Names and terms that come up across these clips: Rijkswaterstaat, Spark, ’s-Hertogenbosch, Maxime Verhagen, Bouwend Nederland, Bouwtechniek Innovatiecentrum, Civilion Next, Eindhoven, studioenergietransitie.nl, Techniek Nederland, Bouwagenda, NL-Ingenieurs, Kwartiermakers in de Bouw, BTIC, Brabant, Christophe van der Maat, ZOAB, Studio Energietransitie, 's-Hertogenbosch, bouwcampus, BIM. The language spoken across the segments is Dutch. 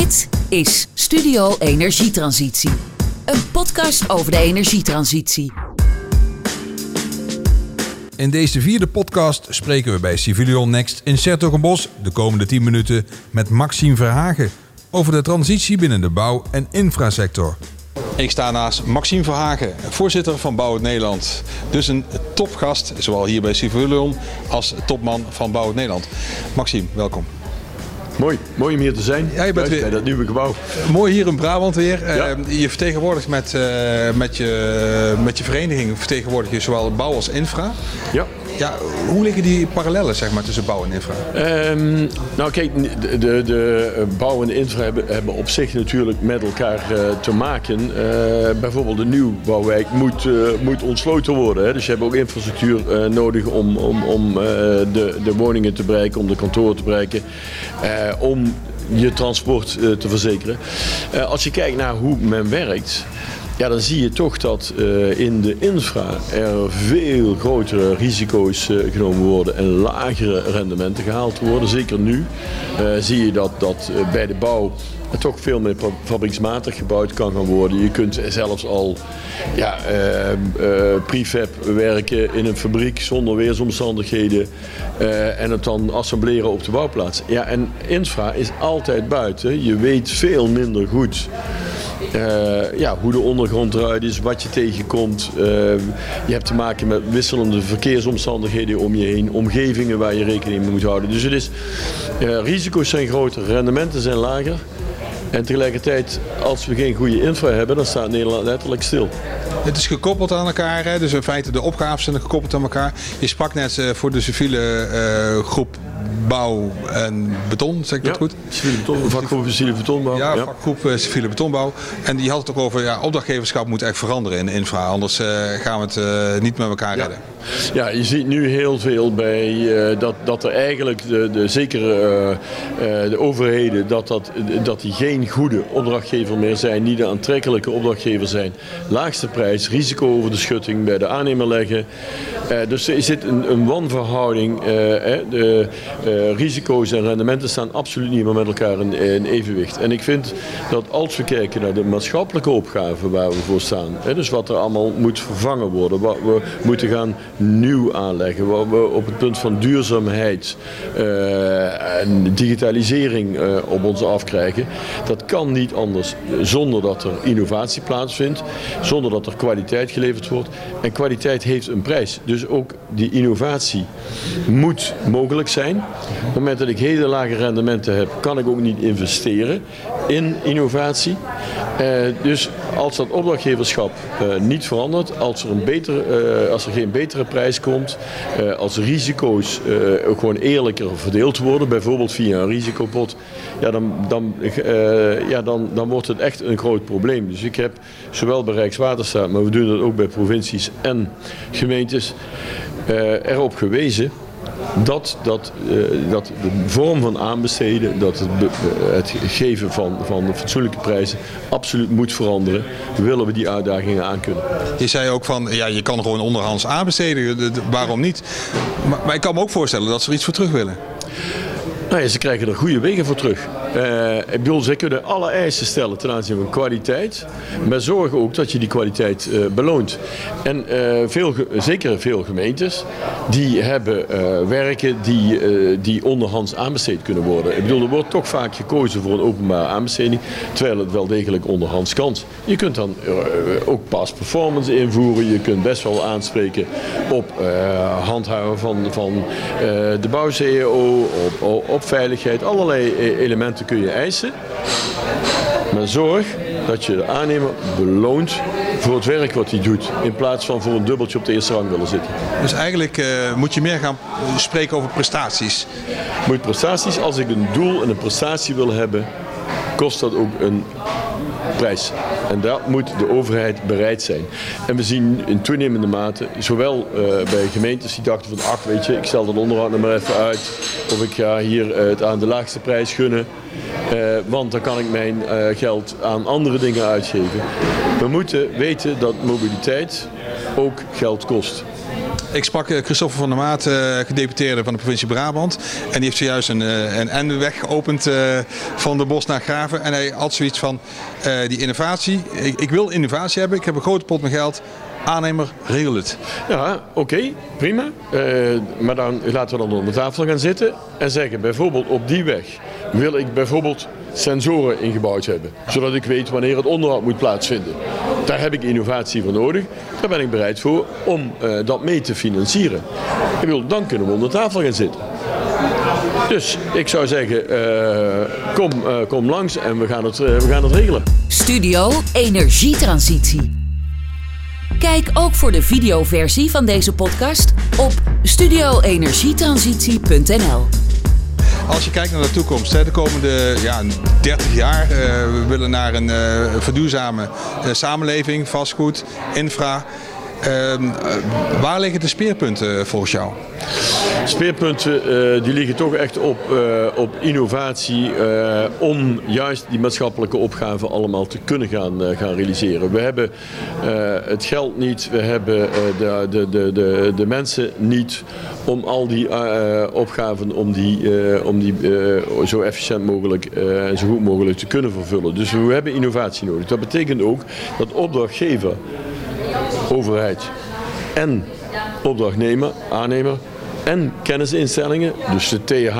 Dit is Studio Energietransitie. Een podcast over de energietransitie. In deze vierde podcast spreken we bij Civilion Next in 's-Hertogenbosch de komende 10 minuten met Maxime Verhagen over de transitie binnen de bouw- en infrasector. Ik sta naast Maxime Verhagen, voorzitter van Bouwend Nederland. Dus een topgast, zowel hier bij Civilion als topman van Bouwend Nederland. Maxime, welkom. Mooi om hier te zijn. Ja, je bent weer bij dat nieuwe gebouw. Mooi hier in Brabant weer. Ja. Je vertegenwoordigt met je vereniging vertegenwoordig je zowel bouw als infra. Ja. Ja, hoe liggen die parallellen zeg maar, tussen bouw en infra? Kijk, de bouw en infra hebben op zich natuurlijk met elkaar te maken. Bijvoorbeeld de nieuwbouwwijk moet ontsloten worden. Hè? Dus je hebt ook infrastructuur nodig om de woningen te bereiken, om de kantoren te bereiken. Om je transport te verzekeren. Als je kijkt naar hoe men werkt, ja, dan zie je toch dat in de infra er veel grotere risico's genomen worden en lagere rendementen gehaald worden. Zeker nu zie je dat bij de bouw toch veel meer fabrieksmatig gebouwd kan gaan worden. Je kunt zelfs al prefab werken in een fabriek zonder weersomstandigheden en het dan assembleren op de bouwplaats. Ja, en infra is altijd buiten. Je weet veel minder goed hoe de ondergrond eruit is, wat je tegenkomt. Je hebt te maken met wisselende verkeersomstandigheden om je heen, omgevingen waar je rekening mee moet houden. Dus het is, risico's zijn groter, rendementen zijn lager. En tegelijkertijd, als we geen goede infra hebben, dan staat Nederland letterlijk stil. Het is gekoppeld aan elkaar, hè? Dus in feite de opgaves zijn gekoppeld aan elkaar. Je sprak net voor de civiele groep bouw en beton, zeg ik dat goed? Civiele beton, vakgroep civiele betonbouw. Ja, vakgroep civiele betonbouw. En die had het ook over, opdrachtgeverschap moet echt veranderen in infra. Anders gaan we het niet met elkaar redden. Ja, je ziet nu heel veel bij dat er eigenlijk, de overheden, dat die geen goede opdrachtgever meer zijn, niet de aantrekkelijke opdrachtgever zijn. Laagste prijs, risico over de schutting bij de aannemer leggen. Dus er zit een wanverhouding. Risico's en rendementen staan absoluut niet meer met elkaar in evenwicht. En ik vind dat als we kijken naar de maatschappelijke opgaven waar we voor staan, dus wat er allemaal moet vervangen worden, wat we moeten gaan nieuw aanleggen, wat we op het punt van duurzaamheid en digitalisering op ons afkrijgen, dat kan niet anders zonder dat er innovatie plaatsvindt, zonder dat er kwaliteit geleverd wordt. En kwaliteit heeft een prijs. Dus ook die innovatie moet mogelijk zijn. Op het moment dat ik hele lage rendementen heb, kan ik ook niet investeren in innovatie. Dus als dat opdrachtgeverschap niet verandert, als er geen betere prijs komt, als risico's gewoon eerlijker verdeeld worden, bijvoorbeeld via een risicopot, dan wordt het echt een groot probleem. Dus ik heb zowel bij Rijkswaterstaat, maar we doen dat ook bij provincies en gemeentes, erop gewezen dat de vorm van aanbesteden, dat het geven van fatsoenlijke prijzen absoluut moet veranderen, willen we die uitdagingen aankunnen. Je zei ook van, je kan gewoon onderhands aanbesteden, waarom niet? Maar ik kan me ook voorstellen dat ze er iets voor terug willen. Nou ja, ze krijgen er goede wegen voor terug. Ik bedoel, ze kunnen alle eisen stellen ten aanzien van kwaliteit, maar zorg ook dat je die kwaliteit beloont. En zeker veel gemeentes, die hebben werken die onderhands aanbesteed kunnen worden. Ik bedoel, er wordt toch vaak gekozen voor een openbare aanbesteding, terwijl het wel degelijk onderhands kan. Je kunt dan ook past performance invoeren, je kunt best wel aanspreken op handhaven van de bouw-CEO, op veiligheid, allerlei elementen kun je eisen. Maar zorg dat je de aannemer beloont voor het werk wat hij doet, in plaats van voor een dubbeltje op de eerste rang willen zitten. Dus eigenlijk moet je meer gaan spreken over prestaties? Als ik een doel en een prestatie wil hebben, kost dat ook een prijs. En daar moet de overheid bereid zijn. En we zien in toenemende mate, zowel bij gemeentes die dachten van ik stel dat onderhoud er maar even uit, of ik ga hier het aan de laagste prijs gunnen, want dan kan ik mijn geld aan andere dingen uitgeven. We moeten weten dat mobiliteit ook geld kost. Ik sprak Christophe van der Maat, gedeputeerde van de provincie Brabant. En die heeft zojuist een weg geopend van Den Bosch naar Graven. En hij had zoiets van die innovatie. Ik wil innovatie hebben, ik heb een grote pot met geld. Aannemer, regel het. Ja, oké, prima. Maar dan laten we dan om de tafel gaan zitten en zeggen bijvoorbeeld op die weg wil ik bijvoorbeeld sensoren ingebouwd hebben. Zodat ik weet wanneer het onderhoud moet plaatsvinden. Daar heb ik innovatie voor nodig. Daar ben ik bereid voor om dat mee te financieren. Ik bedoel, dan kunnen we onder tafel gaan zitten. Dus ik zou zeggen, kom langs en we gaan het regelen. Studio Energietransitie. Kijk ook voor de videoversie van deze podcast op studioenergietransitie.nl. Als je kijkt naar de toekomst, de komende 30 jaar, we willen naar een verduurzame samenleving, vastgoed, infra. Waar liggen de speerpunten volgens jou? Speerpunten die liggen toch echt op innovatie om juist die maatschappelijke opgaven allemaal te kunnen gaan realiseren. We hebben het geld niet, we hebben de mensen niet om al die opgaven om die zo efficiënt mogelijk en zo goed mogelijk te kunnen vervullen. Dus we hebben innovatie nodig. Dat betekent ook dat opdrachtgever, overheid en opdrachtnemer, aannemer en kennisinstellingen, dus de TH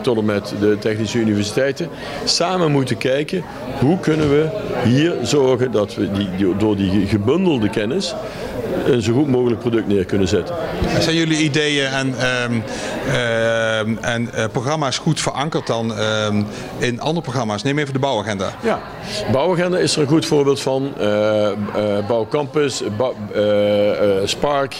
tot en met de technische universiteiten, samen moeten kijken hoe kunnen we hier zorgen dat we door die gebundelde kennis een zo goed mogelijk product neer kunnen zetten. Zijn jullie ideeën en programma's goed verankerd dan in andere programma's? Neem even de Bouwagenda. Ja, Bouwagenda is er een goed voorbeeld van. Bouwcampus, Spark,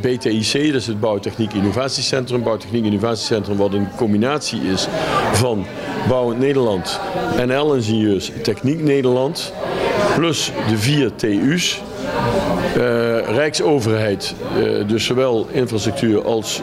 BTIC, dat is het Bouwtechniek Innovatiecentrum. Bouwtechniek Innovatiecentrum wat een combinatie is van Bouwend Nederland, NL-Ingenieurs, Techniek Nederland, plus de 4 TU's. Rijksoverheid, dus zowel infrastructuur als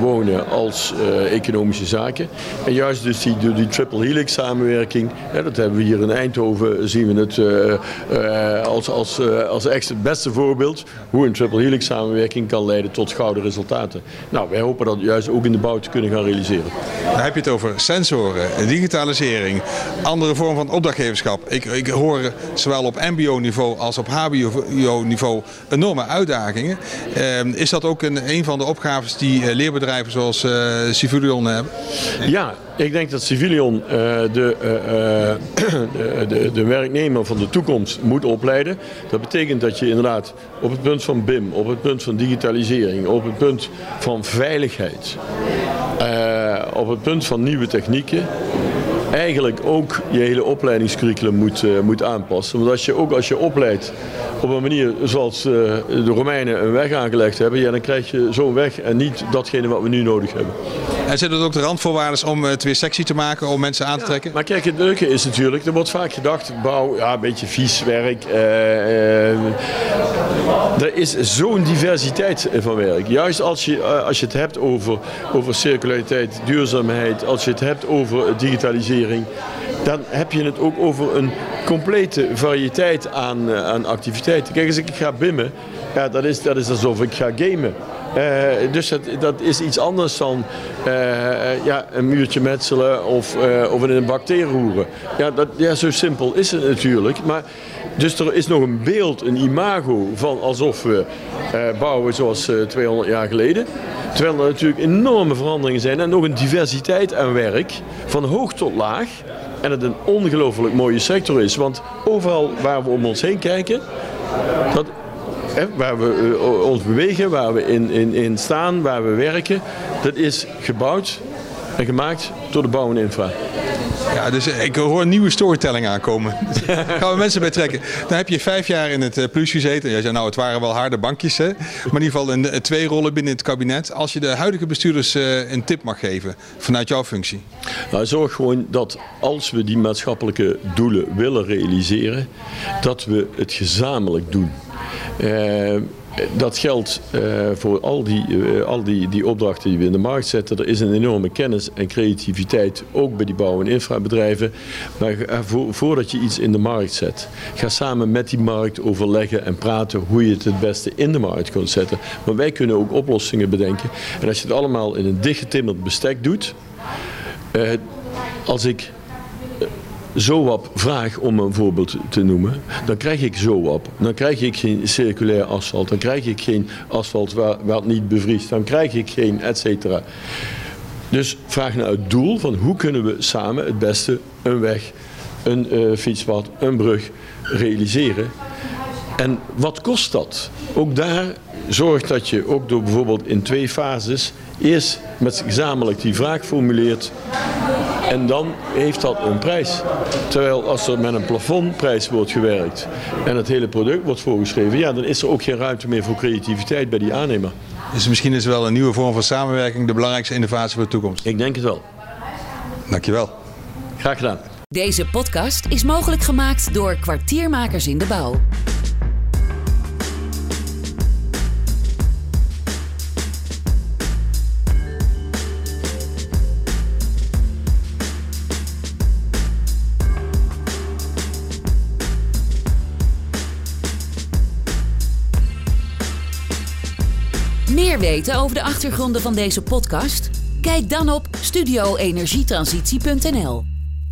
wonen als economische zaken. En juist dus die triple helix samenwerking, dat hebben we hier in Eindhoven, zien we het als echt het beste voorbeeld hoe een triple helix samenwerking kan leiden tot gouden resultaten. Nou, wij hopen dat juist ook in de bouw te kunnen gaan realiseren. Daar heb je het over sensoren, digitalisering, andere vorm van opdrachtgeverschap. Ik hoor zowel op mbo-niveau als op hbo-niveau enorme uitdagingen. Is dat ook een van de opgaves die leerbedrijven zoals Civilion hebben? Ja, ik denk dat Civilion de werknemer van de toekomst moet opleiden. Dat betekent dat je inderdaad op het punt van BIM, op het punt van digitalisering, op het punt van veiligheid, op het punt van nieuwe technieken eigenlijk ook je hele opleidingscurriculum moet aanpassen. Want als je opleidt op een manier zoals de Romeinen een weg aangelegd hebben, dan krijg je zo'n weg en niet datgene wat we nu nodig hebben. En zijn dat ook de randvoorwaarden om het weer sexy te maken, om mensen aan te trekken? Maar kijk, het leuke is natuurlijk, er wordt vaak gedacht, bouw, een beetje vies werk. Er is zo'n diversiteit van werk. Juist als je het hebt over circulariteit, duurzaamheid, als je het hebt over digitalisering, dan heb je het ook over een complete variëteit aan activiteiten. Kijk, als ik ga bimmen, dat is alsof ik ga gamen. Dus dat is iets anders dan een muurtje metselen of in een bak thee roeren. Zo simpel is het natuurlijk. Maar, dus er is nog een beeld, een imago van alsof we bouwen zoals 200 jaar geleden. Terwijl er natuurlijk enorme veranderingen zijn en nog een diversiteit aan werk, van hoog tot laag. En het een ongelooflijk mooie sector is. Want overal waar we om ons heen kijken, waar we ons bewegen, waar we in staan, waar we werken, dat is gebouwd en gemaakt door de bouw en infra. Ja, dus ik hoor nieuwe storytelling aankomen. Daar gaan we mensen bij trekken. Dan heb je 5 jaar in het plus gezeten. Jij zei, nou, het waren wel harde bankjes, hè? Maar in ieder geval in 2 rollen binnen het kabinet. Als je de huidige bestuurders een tip mag geven vanuit jouw functie. Nou, zorg gewoon dat als we die maatschappelijke doelen willen realiseren, dat we het gezamenlijk doen. Dat geldt voor al die opdrachten die we in de markt zetten. Er is een enorme kennis en creativiteit, ook bij die bouw- en infrabedrijven. Maar voordat je iets in de markt zet, ga samen met die markt overleggen en praten hoe je het beste in de markt kunt zetten. Maar wij kunnen ook oplossingen bedenken. En als je het allemaal in een dichtgetimmerd bestek doet, als ik ZOAB vraag, om een voorbeeld te noemen, dan krijg ik ZOAB. Dan krijg ik geen circulair asfalt, dan krijg ik geen asfalt waar het niet bevriest, dan krijg ik geen et cetera. Dus vraag naar het doel van hoe kunnen we samen het beste een weg, een fietspad, een brug realiseren. En wat kost dat? Ook daar zorgt dat je ook door bijvoorbeeld in 2 fases eerst met gezamenlijk die vraag formuleert. En dan heeft dat een prijs. Terwijl als er met een plafondprijs wordt gewerkt en het hele product wordt voorgeschreven, ja, dan is er ook geen ruimte meer voor creativiteit bij die aannemer. Dus misschien is wel een nieuwe vorm van samenwerking de belangrijkste innovatie voor de toekomst. Ik denk het wel. Dankjewel. Graag gedaan. Deze podcast is mogelijk gemaakt door Kwartiermakers in de Bouw. Meer weten over de achtergronden van deze podcast? Kijk dan op studioenergietransitie.nl.